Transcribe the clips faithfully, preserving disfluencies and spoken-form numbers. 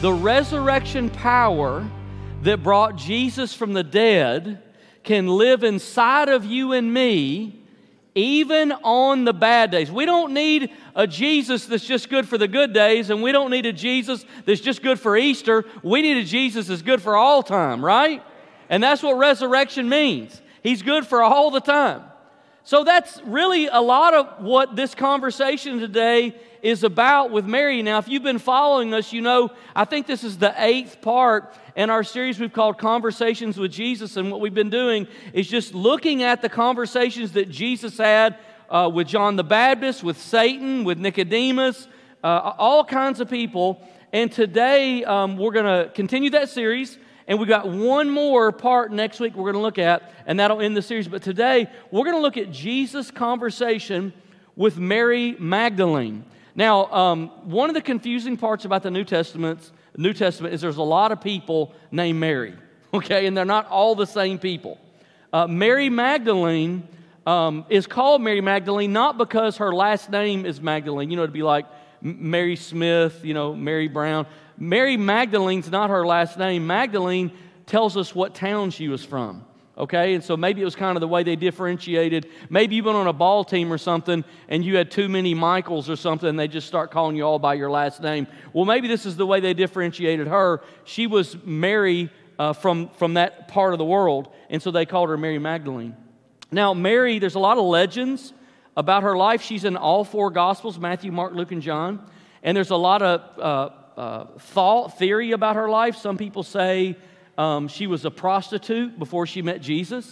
The resurrection power that brought Jesus from the dead can live inside of you and me even on the bad days. We don't need a Jesus that's just good for the good days, and we don't need a Jesus that's just good for Easter. We need a Jesus that's good for all time, right? And that's what resurrection means. He's good for all the time. So that's really a lot of what this conversation today is about with Mary. Now, if you've been following us, you know, I think this is the eighth part in our series we've called Conversations with Jesus. And what we've been doing is just looking at the conversations that Jesus had uh, with John the Baptist, with Satan, with Nicodemus, uh, all kinds of people. And today um, we're going to continue that series. And we've got one more part next week we're going to look at, and that'll end the series. But today, we're going to look at Jesus' conversation with Mary Magdalene. Now, um, one of the confusing parts about the New Testament, New Testament is there's a lot of people named Mary, okay? And they're not all the same people. Uh, Mary Magdalene um, is called Mary Magdalene not because her last name is Magdalene. You know, it'd be like Mary Smith, you know, Mary Brown. Mary Magdalene's not her last name. Magdalene tells us what town she was from, okay? And so maybe it was kind of the way they differentiated. Maybe you went on a ball team or something, and you had too many Michaels or something, and they just start calling you all by your last name. Well, maybe this is the way they differentiated her. She was Mary uh, from, from that part of the world, and so they called her Mary Magdalene. Now, Mary, there's a lot of legends about her life. She's in all four Gospels, Matthew, Mark, Luke, and John. And there's a lot of uh, Uh, thought, theory about her life. Some people say um, she was a prostitute before she met Jesus.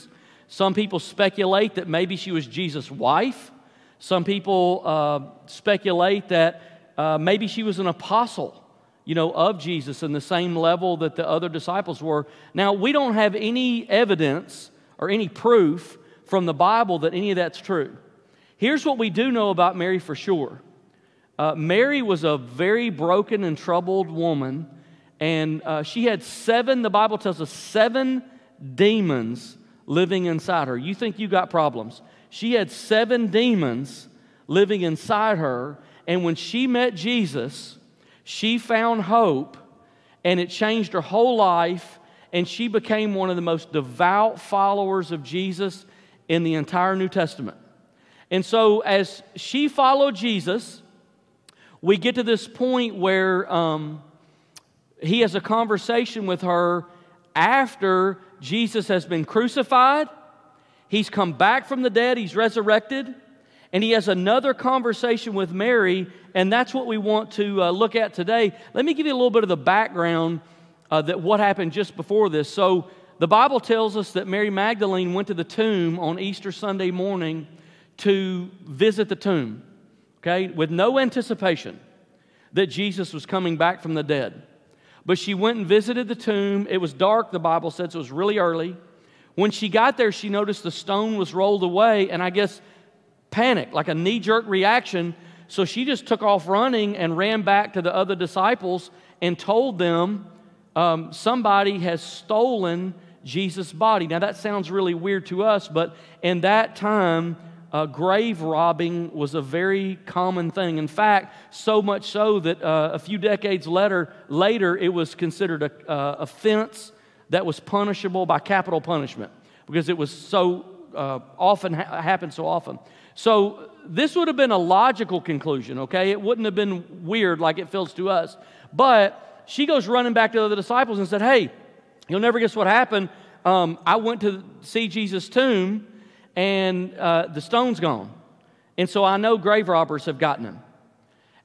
Some people speculate that maybe she was Jesus' wife. Some people uh, speculate that uh, maybe she was an apostle, you know, of Jesus in the same level that the other disciples were. Now, we don't have any evidence or any proof from the Bible that any of that's true. Here's what we do know about Mary for sure. Uh, Mary was a very broken and troubled woman, and uh, she had seven, the Bible tells us, seven demons living inside her. You think you got problems. She had seven demons living inside her, and when she met Jesus, she found hope, and it changed her whole life, and she became one of the most devout followers of Jesus in the entire New Testament. And so as she followed Jesus, we get to this point where um, he has a conversation with her after Jesus has been crucified. He's come back from the dead. He's resurrected. And he has another conversation with Mary, and that's what we want to uh, look at today. Let me give you a little bit of the background uh, that what happened just before this. So the Bible tells us that Mary Magdalene went to the tomb on Easter Sunday morning to visit the tomb. Okay, with no anticipation that Jesus was coming back from the dead. But she went and visited the tomb. It was dark, the Bible says, so it was really early. When she got there, she noticed the stone was rolled away, and I guess panic, like a knee-jerk reaction. So she just took off running and ran back to the other disciples and told them, um, somebody has stolen Jesus' body. Now, that sounds really weird to us, but in that time, Uh, grave robbing was a very common thing. In fact, so much so that uh, a few decades later, later it was considered an uh, offense that was punishable by capital punishment because it was so uh, often, ha- happened so often. So this would have been a logical conclusion, okay? It wouldn't have been weird like it feels to us. But she goes running back to the other disciples and said, hey, you'll never guess what happened. Um, I went to see Jesus' tomb, and uh, the stone's gone. And so I know grave robbers have gotten him.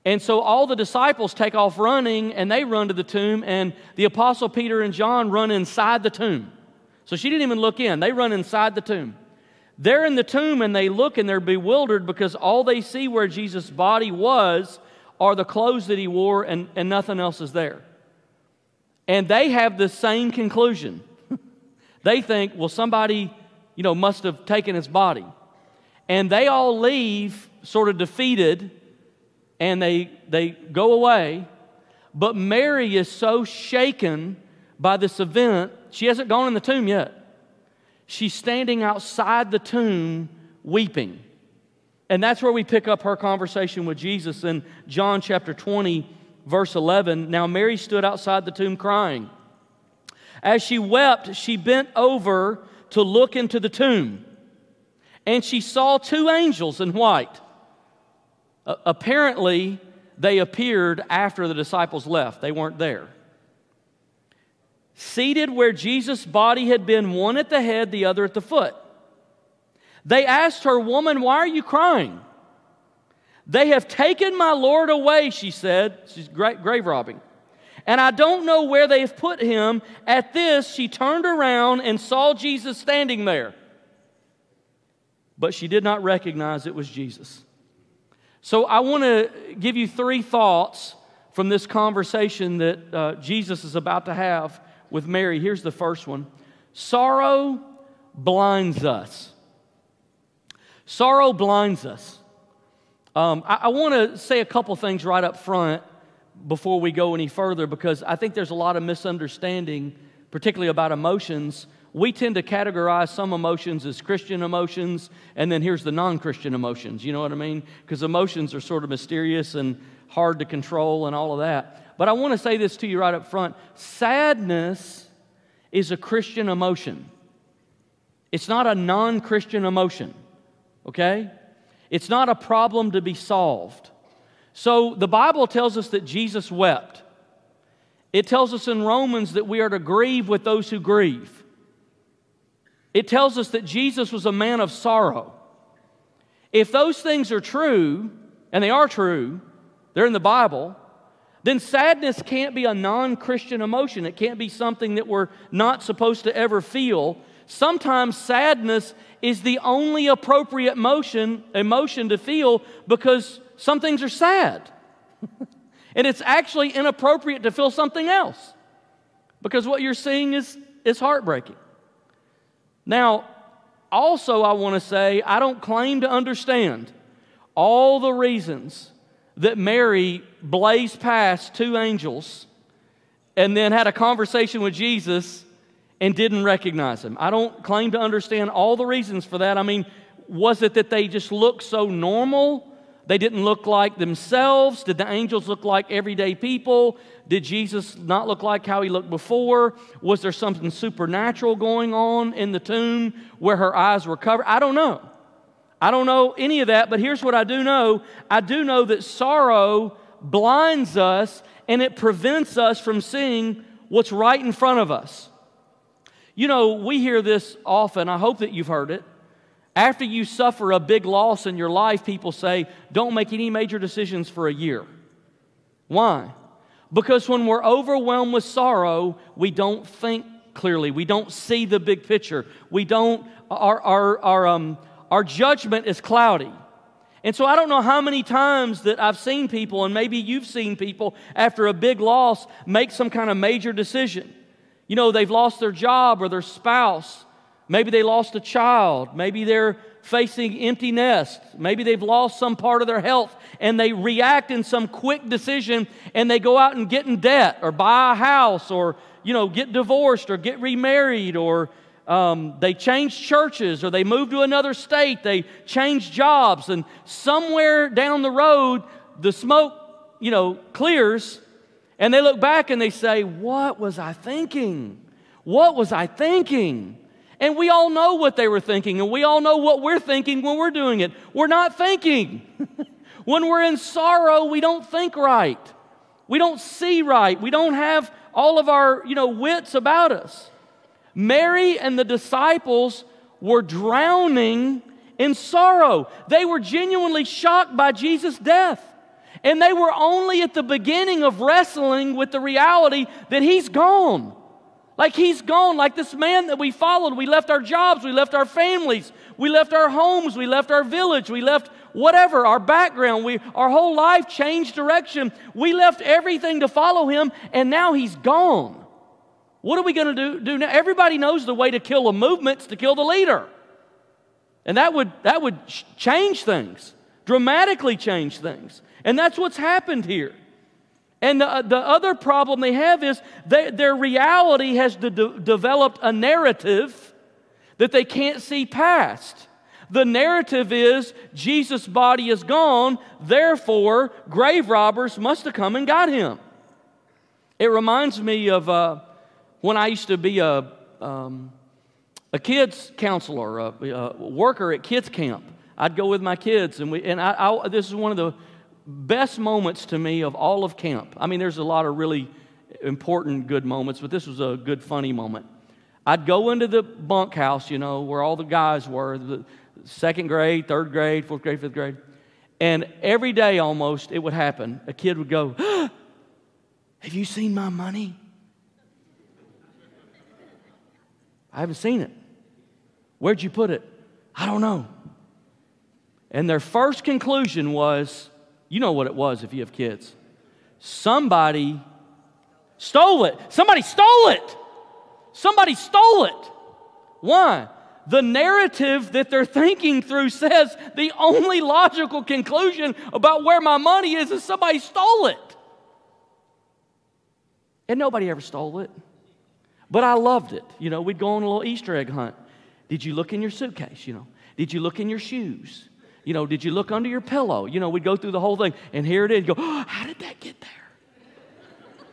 And so all the disciples take off running, and they run to the tomb, and the apostle Peter and John run inside the tomb. So she didn't even look in. They run inside the tomb. They're in the tomb, and they look, and they're bewildered because all they see where Jesus' body was are the clothes that he wore, and, and nothing else is there. And they have the same conclusion. They think, well, somebody, you know, must have taken his body. And they all leave sort of defeated, and they they go away. But Mary is so shaken by this event, she hasn't gone in the tomb yet. She's standing outside the tomb weeping. And that's where we pick up her conversation with Jesus in John chapter twenty, verse eleven, now Mary stood outside the tomb crying. As she wept, she bent over to look into the tomb, and she saw two angels in white. Uh, apparently, they appeared after the disciples left. They weren't there. Seated where Jesus' body had been, one at the head, the other at the foot. They asked her, "Woman, why are you crying?" "They have taken my Lord away," she said. She's grave robbing. "And I don't know where they have put him." At this, she turned around and saw Jesus standing there. But she did not recognize it was Jesus. So I want to give you three thoughts from this conversation that uh, Jesus is about to have with Mary. Here's the first one. Sorrow blinds us. Sorrow blinds us. Um, I, I want to say a couple things right up front before we go any further, because I think there's a lot of misunderstanding, particularly about emotions. We tend to categorize some emotions as Christian emotions, and then here's the non-Christian emotions, you know what I mean? Because emotions are sort of mysterious and hard to control and all of that. But I want to say this to you right up front. Sadness is a Christian emotion. It's not a non-Christian emotion, okay? It's not a problem to be solved. So the Bible tells us that Jesus wept. It tells us in Romans that we are to grieve with those who grieve. It tells us that Jesus was a man of sorrow. If those things are true, and they are true, they're in the Bible, then sadness can't be a non-Christian emotion. It can't be something that we're not supposed to ever feel. Sometimes sadness is the only appropriate emotion, emotion to feel, because some things are sad. And it's actually inappropriate to feel something else, because what you're seeing is, is heartbreaking. Now, also I want to say I don't claim to understand all the reasons that Mary blazed past two angels and then had a conversation with Jesus and didn't recognize him. I don't claim to understand all the reasons for that. I mean, was it that they just looked so normal? They didn't look like themselves? Did the angels look like everyday people? Did Jesus not look like how he looked before? Was there something supernatural going on in the tomb where her eyes were covered? I don't know. I don't know any of that, but here's what I do know. I do know that sorrow blinds us, and it prevents us from seeing what's right in front of us. You know, we hear this often. I hope that you've heard it. After you suffer a big loss in your life, people say, "Don't make any major decisions for a year." Why? Because when we're overwhelmed with sorrow, we don't think clearly. We don't see the big picture. We don't, our, our, our, um, our judgment is cloudy. And so I don't know how many times that I've seen people, and maybe you've seen people, after a big loss, make some kind of major decision. You know, they've lost their job or their spouse. Maybe they lost a child. Maybe they're facing empty nest. Maybe they've lost some part of their health, and they react in some quick decision, and they go out and get in debt or buy a house, or, you know, get divorced or get remarried, or um, they change churches, or they move to another state. They change jobs, and somewhere down the road, the smoke, you know, clears, and they look back and they say, "What was I thinking? What was I thinking?" And we all know what they were thinking, and we all know what we're thinking when we're doing it. We're not thinking. When we're in sorrow, we don't think right. We don't see right. We don't have all of our, you know, wits about us. Mary and the disciples were drowning in sorrow. They were genuinely shocked by Jesus' death. And they were only at the beginning of wrestling with the reality that he's gone. Like he's gone, like this man that we followed. We left our jobs, we left our families, we left our homes, we left our village, we left whatever, our background, we, our whole life changed direction. We left everything to follow him, and now he's gone. What are we going to do, do now? Everybody knows the way to kill a movement is to kill the leader. And that would, that would change things, dramatically change things. And that's what's happened here. And the, the other problem they have is they, their reality has de- developed a narrative that they can't see past. The narrative is Jesus' body is gone, therefore grave robbers must have come and got him. It reminds me of uh, when I used to be a, um, a kids counselor, a, a worker at kids camp. I'd go with my kids, and we and I, I, this is one of the best moments to me of all of camp. I mean, there's a lot of really important good moments, but this was a good funny moment. I'd go into the bunkhouse, you know, where all the guys were, the second grade, third grade, fourth grade, fifth grade, and every day almost it would happen. A kid would go, "Ah, have you seen my money?" "I haven't seen it." "Where'd you put it?" "I don't know." And their first conclusion was, you know what it was if you have kids, somebody stole it. Somebody stole it. Somebody stole it. Why? The narrative that they're thinking through says the only logical conclusion about where my money is is somebody stole it. And nobody ever stole it. But I loved it. You know, we'd go on a little Easter egg hunt. Did you look in your suitcase, you know? Did you look in your shoes? You know, did you look under your pillow? You know, we'd go through the whole thing, and here it is. You go, "Oh, how did that get there?"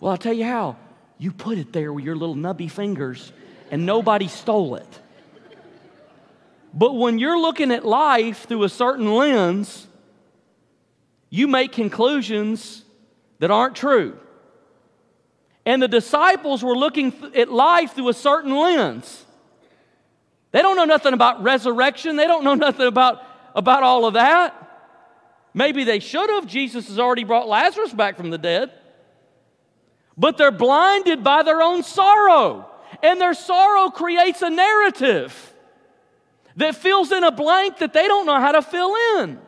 Well, I'll tell you how. You put it there with your little nubby fingers, and nobody stole it. But when you're looking at life through a certain lens, you make conclusions that aren't true. And the disciples were looking th- at life through a certain lens. They don't know nothing about resurrection. They don't know nothing about, about all of that. Maybe they should have. Jesus has already brought Lazarus back from the dead. But they're blinded by their own sorrow. And their sorrow creates a narrative that fills in a blank that they don't know how to fill in.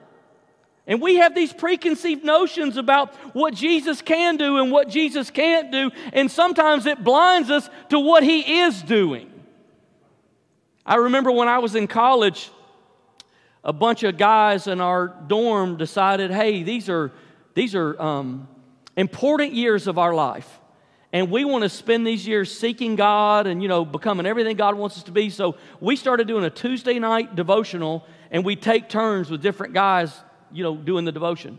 And we have these preconceived notions about what Jesus can do and what Jesus can't do, and sometimes it blinds us to what he is doing. I remember when I was in college, a bunch of guys in our dorm decided, hey, these are, these are um, important years of our life, and we want to spend these years seeking God and, you know, becoming everything God wants us to be. So we started doing a Tuesday night devotional, and we take turns with different guys, you know, doing the devotion.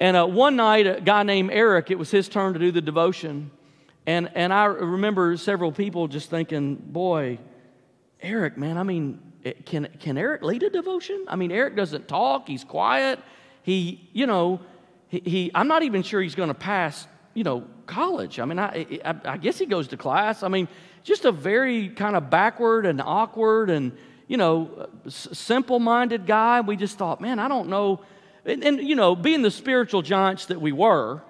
And uh, one night, a guy named Eric, it was his turn to do the devotion. And, and I remember several people just thinking, boy, Eric, man, I mean, can, can Eric lead a devotion? I mean, Eric doesn't talk. He's quiet. He, you know, he, he I'm not even sure he's going to pass, you know, college. I mean, I, I, I guess he goes to class. I mean, just a very kind of backward and awkward and, you know, simple-minded guy. We just thought, man, I don't know. And, and, you know, being the spiritual giants that we were,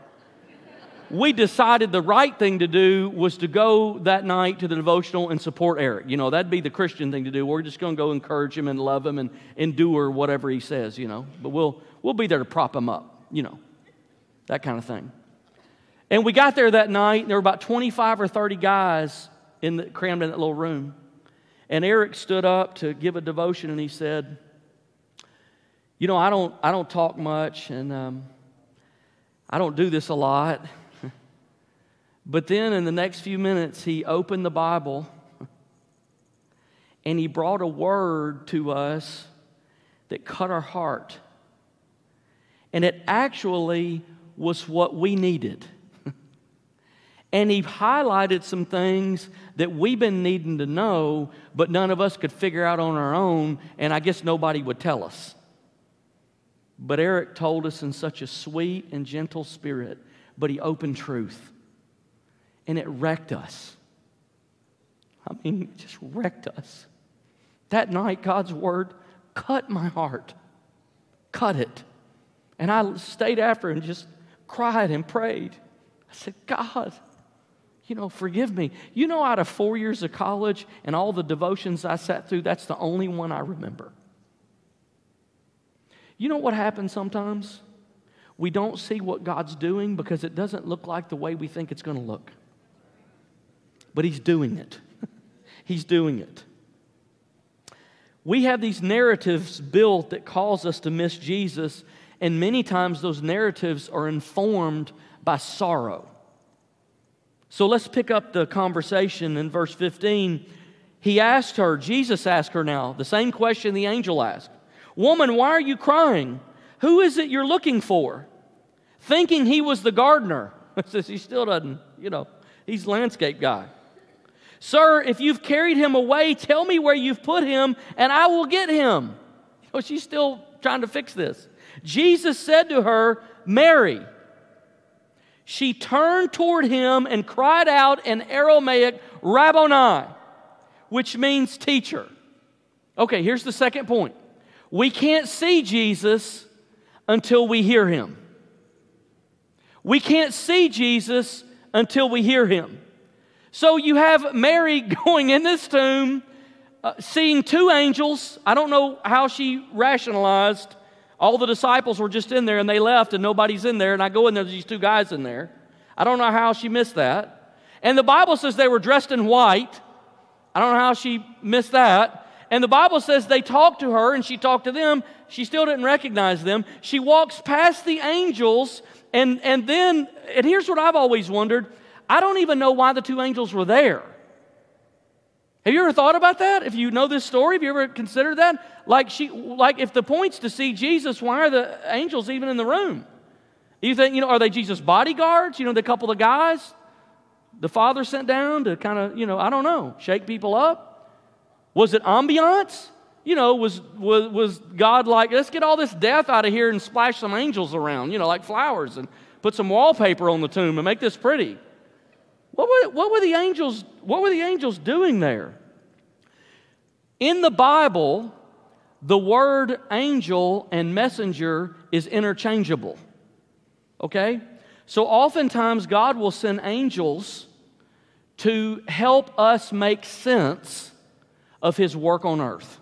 we decided the right thing to do was to go that night to the devotional and support Eric. You know, that'd be the Christian thing to do. We're just going to go encourage him and love him and endure whatever he says, you know. But we'll, we'll be there to prop him up, you know, that kind of thing. And we got there that night, and there were about twenty-five or thirty guys in the, crammed in that little room. And Eric stood up to give a devotion, and he said, you know, I don't, I don't talk much, and um, I don't do this a lot. But then in the next few minutes, he opened the Bible, and he brought a word to us that cut our heart. And it actually was what we needed. And he highlighted some things that we've been needing to know, but none of us could figure out on our own, and I guess nobody would tell us. But Eric told us in such a sweet and gentle spirit, but he opened truth. And it wrecked us. I mean, it just wrecked us. That night, God's word cut my heart. Cut it. And I stayed after and just cried and prayed. I said, God, you know, forgive me. You know, out of four years of college and all the devotions I sat through, that's the only one I remember. You know what happens sometimes? We don't see what God's doing because it doesn't look like the way we think it's going to look. But he's doing it. He's doing it. We have these narratives built that cause us to miss Jesus, and many times those narratives are informed by sorrow. So let's pick up the conversation in verse fifteen. he asked her, Jesus asked her now, the same question the angel asked. Woman, why are you crying? Who is it you're looking for? Thinking he was the gardener. Says he still doesn't, you know, he's landscape guy. Sir, if you've carried him away, tell me where you've put him, and I will get him. You know, she's still trying to fix this. Jesus said to her, Mary. She turned toward him and cried out in Aramaic, Rabboni, which means teacher. Okay, here's the second point. We can't see Jesus until we hear him. We can't see Jesus until we hear him. So you have Mary going in this tomb, uh, seeing two angels. I don't know how she rationalized. All the disciples were just in there, and they left, and nobody's in there. And I go in there, there's these two guys in there. I don't know how she missed that. And the Bible says they were dressed in white. I don't know how she missed that. And the Bible says they talked to her, and she talked to them. She still didn't recognize them. She walks past the angels, and, and then, and here's what I've always wondered. I don't even know why the two angels were there. Have you ever thought about that? If you know this story, have you ever considered that? Like, she, like if the point's to see Jesus, why are the angels even in the room? You think, you know, are they Jesus' bodyguards? You know, the couple of guys the Father sent down to kind of, you know, I don't know, shake people up? Was it ambiance? You know, was, was, was God like, let's get all this death out of here and splash some angels around, you know, like flowers, and put some wallpaper on the tomb and make this pretty? What were, what were the angels, what were the angels doing there? In the Bible, the word angel and messenger is interchangeable, okay? So oftentimes God will send angels to help us make sense of his work on earth.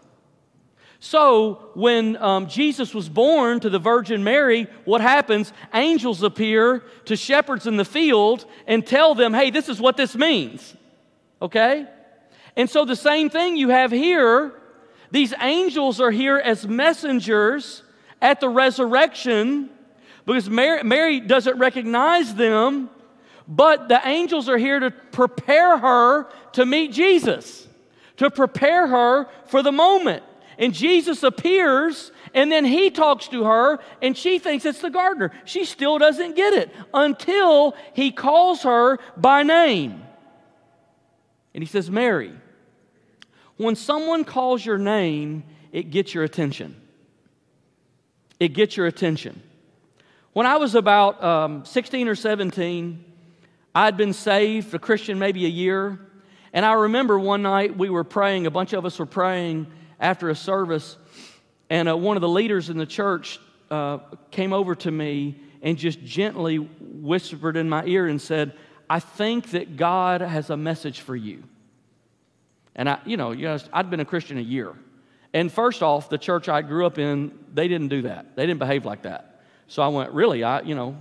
So when um, Jesus was born to the Virgin Mary, what happens? Angels appear to shepherds in the field and tell them, hey, this is what this means, okay? And so the same thing you have here. These angels are here as messengers at the resurrection because Mary, Mary doesn't recognize them, but the angels are here to prepare her to meet Jesus, to prepare her for the moment. And Jesus appears, and then he talks to her, and she thinks it's the gardener. She still doesn't get it until he calls her by name. And he says, Mary, when someone calls your name, it gets your attention. It gets your attention. When I was about um, sixteen or seventeen, I'd been saved, a Christian maybe a year. And I remember one night we were praying, a bunch of us were praying, after a service, and uh, one of the leaders in the church uh, came over to me and just gently whispered in my ear and said, I think that God has a message for you. And I, you know, you know, I'd been a Christian a year. And first off, the church I grew up in, they didn't do that. They didn't behave like that. So I went, really? I, you know,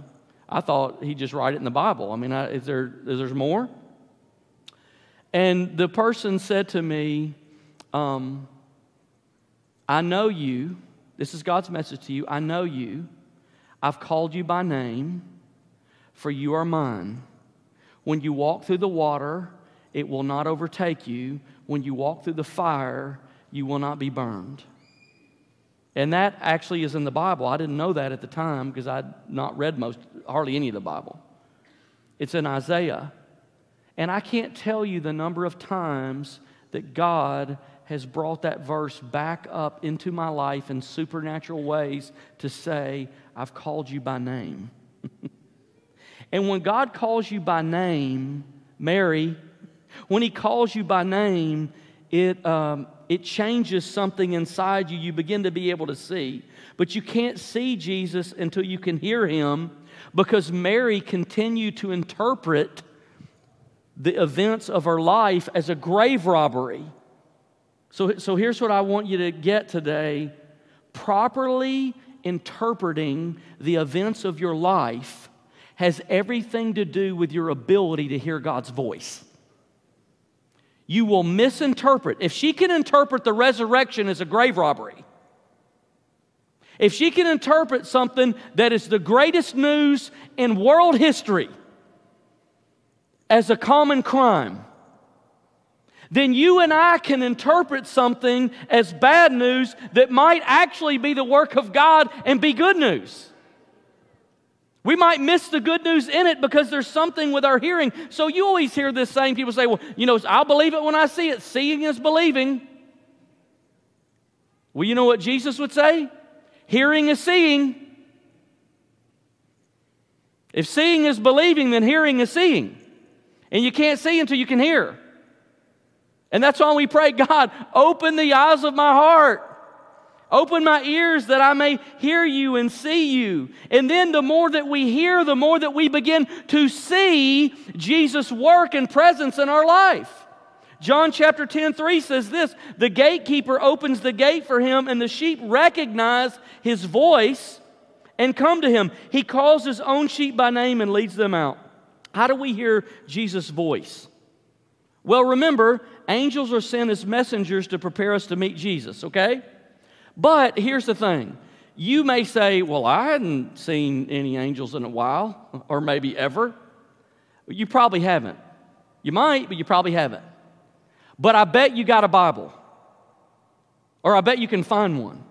I thought he'd just write it in the Bible. I mean, I, is there, is there more? And the person said to me, um, I know you, this is God's message to you, I know you, I've called you by name, for you are mine. When you walk through the water, it will not overtake you. When you walk through the fire, you will not be burned. And that actually is in the Bible. I didn't know that at the time because I'd not read most, hardly any of the Bible. It's in Isaiah. And I can't tell you the number of times that God has brought that verse back up into my life in supernatural ways to say, I've called you by name. And when God calls you by name, Mary, when he calls you by name, it, um, it changes something inside you. You begin to be able to see. But you can't see Jesus until you can hear him, because Mary continued to interpret the events of her life as a grave robbery. So, so here's what I want you to get today. Properly interpreting the events of your life has everything to do with your ability to hear God's voice. You will misinterpret. If she can interpret the resurrection as a grave robbery, if she can interpret something that is the greatest news in world history as a common crime, then you and I can interpret something as bad news that might actually be the work of God and be good news. We might miss the good news in it because there's something with our hearing. So you always hear this saying, people say, well, you know, I'll believe it when I see it. Seeing is believing. Well, you know what Jesus would say? Hearing is seeing. If seeing is believing, then hearing is seeing. And you can't see until you can hear. And that's why we pray, God, open the eyes of my heart. Open my ears that I may hear you and see you. And then the more that we hear, the more that we begin to see Jesus' work and presence in our life. John chapter ten, three says this, the gatekeeper opens the gate for him, and the sheep recognize his voice and come to him. He calls his own sheep by name and leads them out. How do we hear Jesus' voice? Well, remember, angels are sent as messengers to prepare us to meet Jesus, okay? But here's the thing. You may say, well, I hadn't seen any angels in a while, or maybe ever. You probably haven't. You might, but you probably haven't. But I bet you got a Bible, or I bet you can find one.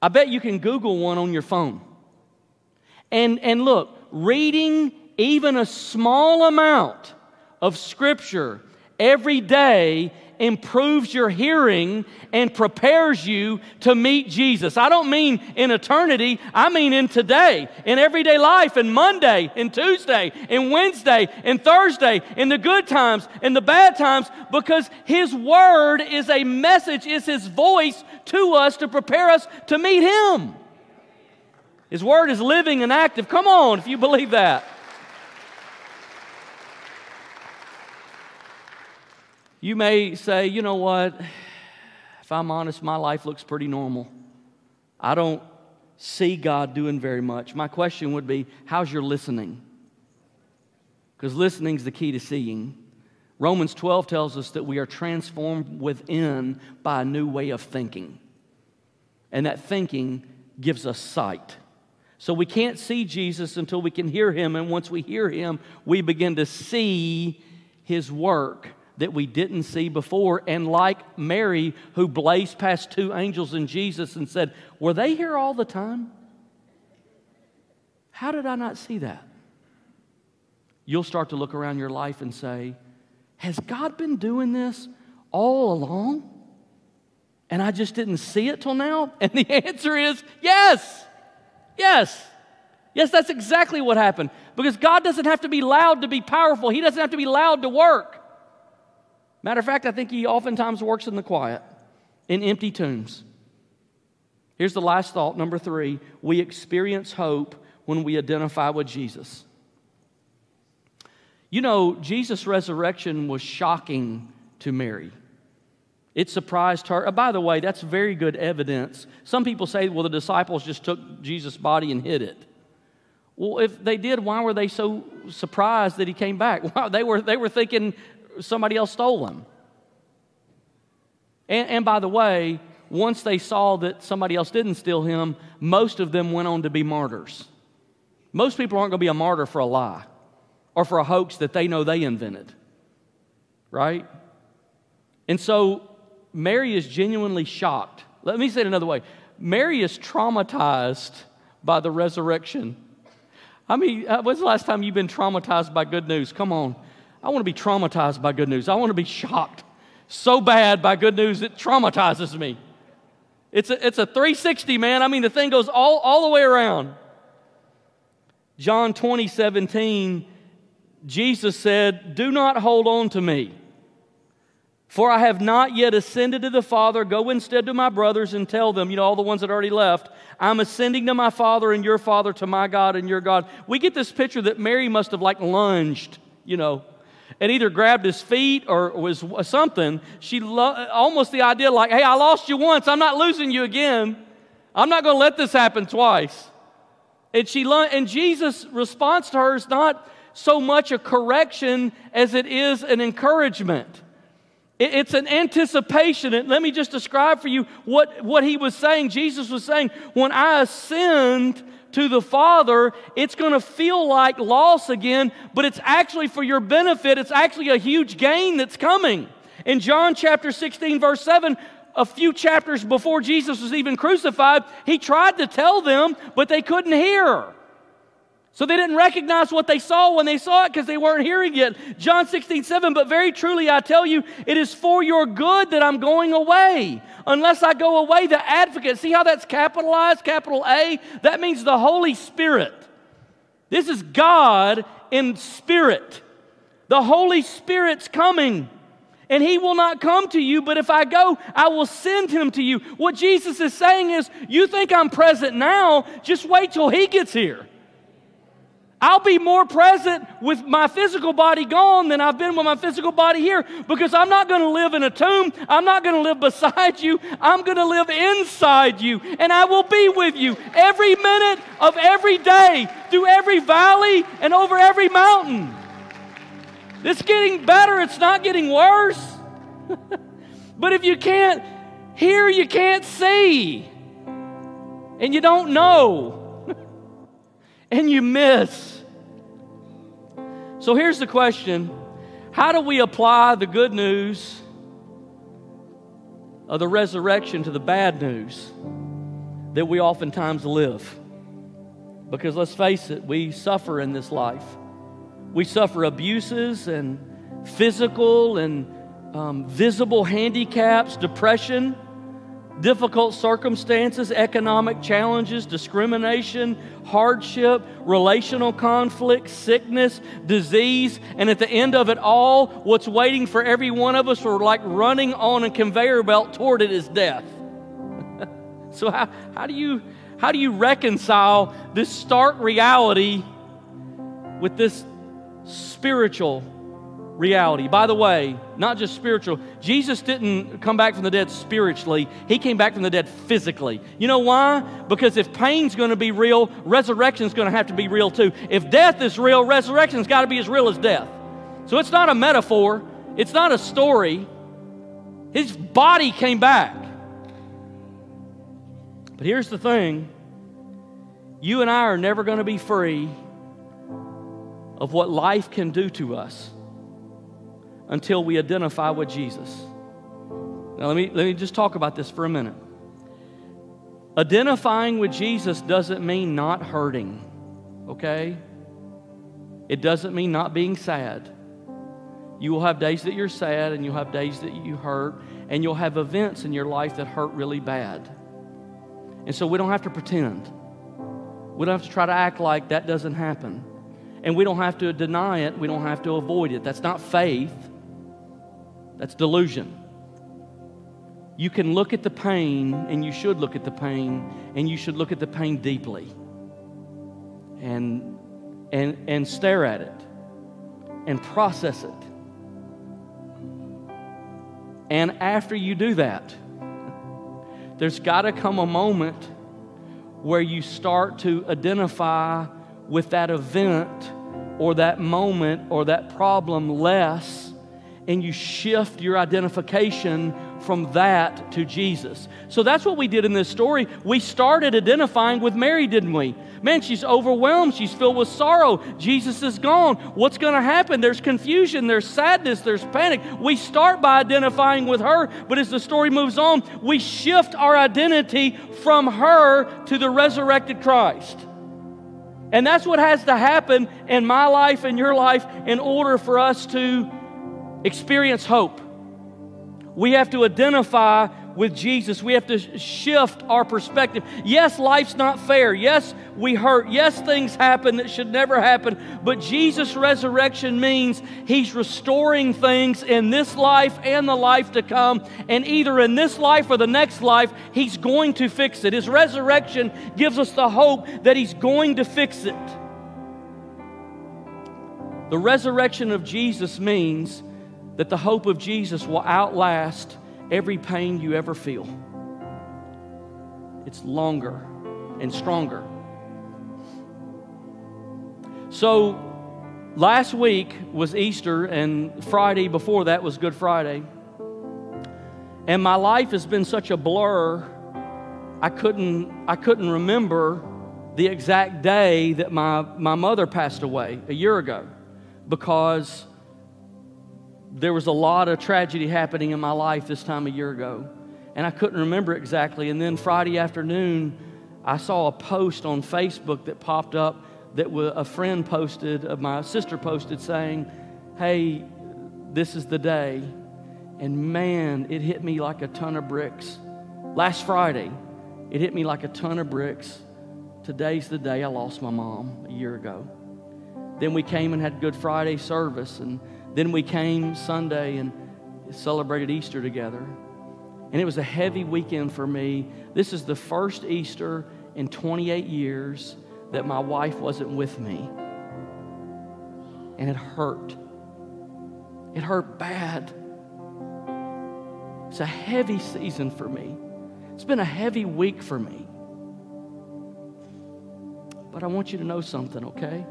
I bet you can Google one on your phone. And, and look, reading even a small amount of Scripture every day improves your hearing and prepares you to meet Jesus. I don't mean in eternity. I mean in today, in everyday life, in Monday, in Tuesday, in Wednesday, in Thursday, in the good times, in the bad times, because His Word is a message, is His voice to us to prepare us to meet Him. His Word is living and active. Come on, if you believe that. You may say, you know what, if I'm honest, my life looks pretty normal. I don't see God doing very much. My question would be, how's your listening? Because listening is the key to seeing. Romans twelve tells us that we are transformed within by a new way of thinking. And that thinking gives us sight. So we can't see Jesus until we can hear Him. And once we hear Him, we begin to see His work that we didn't see before. And like Mary, who blazed past two angels and Jesus and said, were they here all the time? How did I not see that? You'll start to look around your life and say, has God been doing this all along? And I just didn't see it till now? And the answer is yes, yes. Yes, that's exactly what happened. Because God doesn't have to be loud to be powerful. He doesn't have to be loud to work. Matter of fact, I think He oftentimes works in the quiet, in empty tombs. Here's the last thought, number three. We experience hope when we identify with Jesus. You know, Jesus' resurrection was shocking to Mary. It surprised her. Oh, by the way, that's very good evidence. Some people say, well, the disciples just took Jesus' body and hid it. Well, if they did, why were they so surprised that He came back? Wow, they were, they were thinking somebody else stole them. And, and by the way, once they saw that somebody else didn't steal Him, most of them went on to be martyrs. Most people aren't going to be a martyr for a lie or for a hoax that they know they invented, right? And so Mary is genuinely shocked. Let me say it another way. Mary is traumatized by the resurrection. I mean, when's the last time you've been traumatized by good news? Come on. I want to be traumatized by good news. I want to be shocked so bad by good news it traumatizes me. It's a, it's a three sixty, man. I mean, the thing goes all, all the way around. John twenty, seventeen, Jesus said, do not hold on to me, for I have not yet ascended to the Father. Go instead to my brothers and tell them, you know, all the ones that already left, I'm ascending to my Father and your Father, to my God and your God. We get this picture that Mary must have like lunged, you know, and either grabbed His feet or was something. She lo- almost the idea like, hey, I lost you once. I'm not losing you again. I'm not going to let this happen twice. And, she lo- and Jesus' response to her is not so much a correction as it is an encouragement. It, it's an anticipation. And let me just describe for you what, what He was saying. Jesus was saying, when I ascend to the Father, it's going to feel like loss again, but it's actually for your benefit. It's actually a huge gain that's coming. In John chapter sixteen, verse seven, a few chapters before Jesus was even crucified, he tried to tell them, but they couldn't hear. So they didn't recognize what they saw when they saw it because they weren't hearing it. John sixteen, seven, but very truly I tell you, it is for your good that I'm going away. Unless I go away, the advocate, see how that's capitalized, capital A? That means the Holy Spirit. This is God in spirit. The Holy Spirit's coming. And he will not come to you, but if I go, I will send him to you. What Jesus is saying is, you think I'm present now, just wait till he gets here. I'll be more present with my physical body gone than I've been with my physical body here, because I'm not going to live in a tomb. I'm not going to live beside you. I'm going to live inside you, and I will be with you every minute of every day, through every valley and over every mountain. It's getting better. It's not getting worse. But if you can't hear, you can't see, and you don't know. And you miss. So here's the question. How do we apply the good news of the resurrection to the bad news that we oftentimes live? Because let's face it, we suffer in this life. We suffer abuses and physical and um, visible handicaps, depression, difficult circumstances, economic challenges, discrimination, hardship, relational conflict, sickness, disease, and at the end of it all, what's waiting for every one of us, we're like running on a conveyor belt toward it, is death. So how, how do you, how do you reconcile this stark reality with this spiritual reality? By the way, not just spiritual. Jesus didn't come back from the dead spiritually. He came back from the dead physically. You know why? Because if pain's going to be real, resurrection's going to have to be real too. If death is real, resurrection's got to be as real as death. So it's not a metaphor. It's not a story. His body came back. But here's the thing. You and I are never going to be free of what life can do to us until we identify with Jesus. Now let me, let me just talk about this for a minute. Identifying with Jesus doesn't mean not hurting, okay? It doesn't mean not being sad. You will have days that you're sad, and you'll have days that you hurt, and you'll have events in your life that hurt really bad. And so we don't have to pretend. We don't have to try to act like that doesn't happen. And we don't have to deny it. We don't have to avoid it. That's not faith. That's delusion. You can look at the pain, and you should look at the pain, and you should look at the pain deeply and, and, and stare at it and process it. And after you do that, there's got to come a moment where you start to identify with that event or that moment or that problem less, and you shift your identification from that to Jesus. So that's what we did in this story. We started identifying with Mary, didn't we? Man, she's overwhelmed. She's filled with sorrow. Jesus is gone. What's going to happen? There's confusion. There's sadness. There's panic. We start by identifying with her, but as the story moves on, we shift our identity from her to the resurrected Christ. And that's what has to happen in my life and your life in order for us to experience hope. We have to identify with Jesus. We have to shift our perspective. Yes, life's not fair. Yes, we hurt. Yes, things happen that should never happen. But Jesus' resurrection means he's restoring things in this life and the life to come. And either in this life or the next life, he's going to fix it. His resurrection gives us the hope that he's going to fix it. The resurrection of Jesus means that the hope of Jesus will outlast every pain you ever feel. It's longer and stronger. So last week was Easter, and Friday before that was Good Friday. And my life has been such a blur, I couldn't, I couldn't remember the exact day that my, my mother passed away a year ago, because there was a lot of tragedy happening in my life this time a year ago, and I couldn't remember exactly. And then Friday afternoon, I saw a post on Facebook that popped up that a friend posted, of my sister posted, saying, "Hey, this is the day." And man, it hit me like a ton of bricks. Last Friday, it hit me like a ton of bricks. Today's the day I lost my mom a year ago. Then we came and had Good Friday service, and then we came Sunday and celebrated Easter together. And it was a heavy weekend for me. This is the first Easter in twenty-eight years that my wife wasn't with me. And it hurt. It hurt bad. It's a heavy season for me. It's been a heavy week for me. But I want you to know something, okay?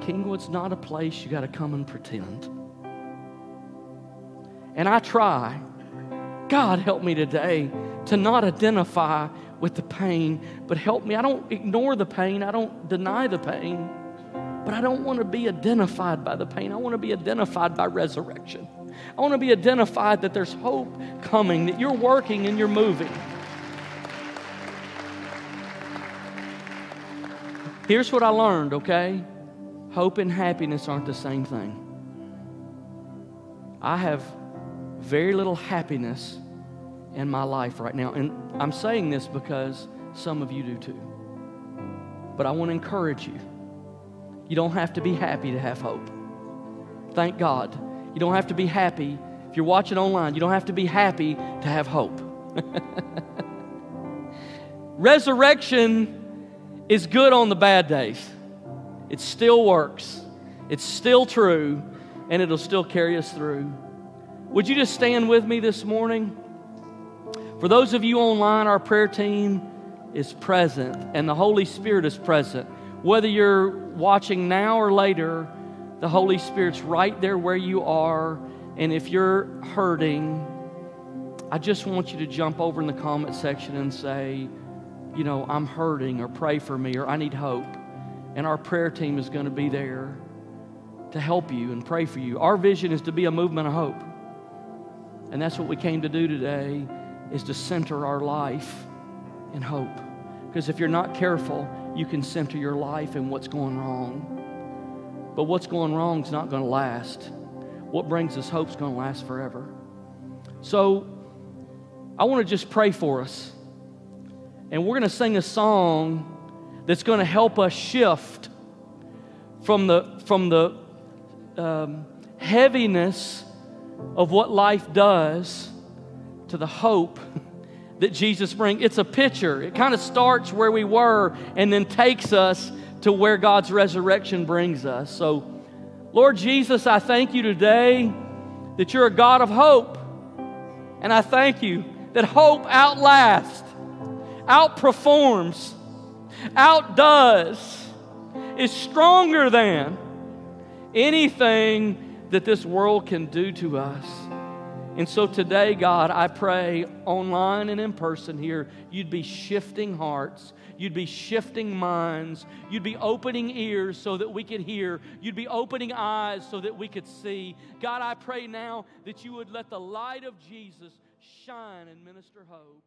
Kingwood's not a place you got to come and pretend. And I try, God help me today, to not identify with the pain, but help me. I don't ignore the pain. I don't deny the pain. But I don't want to be identified by the pain. I want to be identified by resurrection. I want to be identified that there's hope coming, that you're working and you're moving. Here's what I learned, okay? Hope and happiness aren't the same thing. I have very little happiness in my life right now. And I'm saying this because some of you do too. But I want to encourage you. You don't have to be happy to have hope. Thank God. You don't have to be happy. If you're watching online, you don't have to be happy to have hope. Resurrection is good on the bad days. It still works. It's still true, and it'll still carry us through. Would you just stand with me this morning? For those of you online, our prayer team is present, and the Holy Spirit is present. Whether you're watching now or later, the Holy Spirit's right there where you are. And if you're hurting, I just want you to jump over in the comment section and say, you know, I'm hurting, or pray for me, or I need hope. And our prayer team is going to be there to help you and pray for you. Our vision is to be a movement of hope. And that's what we came to do today, is to center our life in hope. Because if you're not careful, you can center your life in what's going wrong. But what's going wrong is not going to last. What brings us hope is going to last forever. So I want to just pray for us. And we're going to sing a song that's going to help us shift from the, from the um, heaviness of what life does to the hope that Jesus brings. It's a picture. It kind of starts where we were and then takes us to where God's resurrection brings us. So, Lord Jesus, I thank you today that you're a God of hope. And I thank you that hope outlasts, outperforms, outdoes, is stronger than anything that this world can do to us. And so today, God, I pray online and in person here, you'd be shifting hearts, you'd be shifting minds, you'd be opening ears so that we could hear, you'd be opening eyes so that we could see. God, I pray now that you would let the light of Jesus shine and minister hope.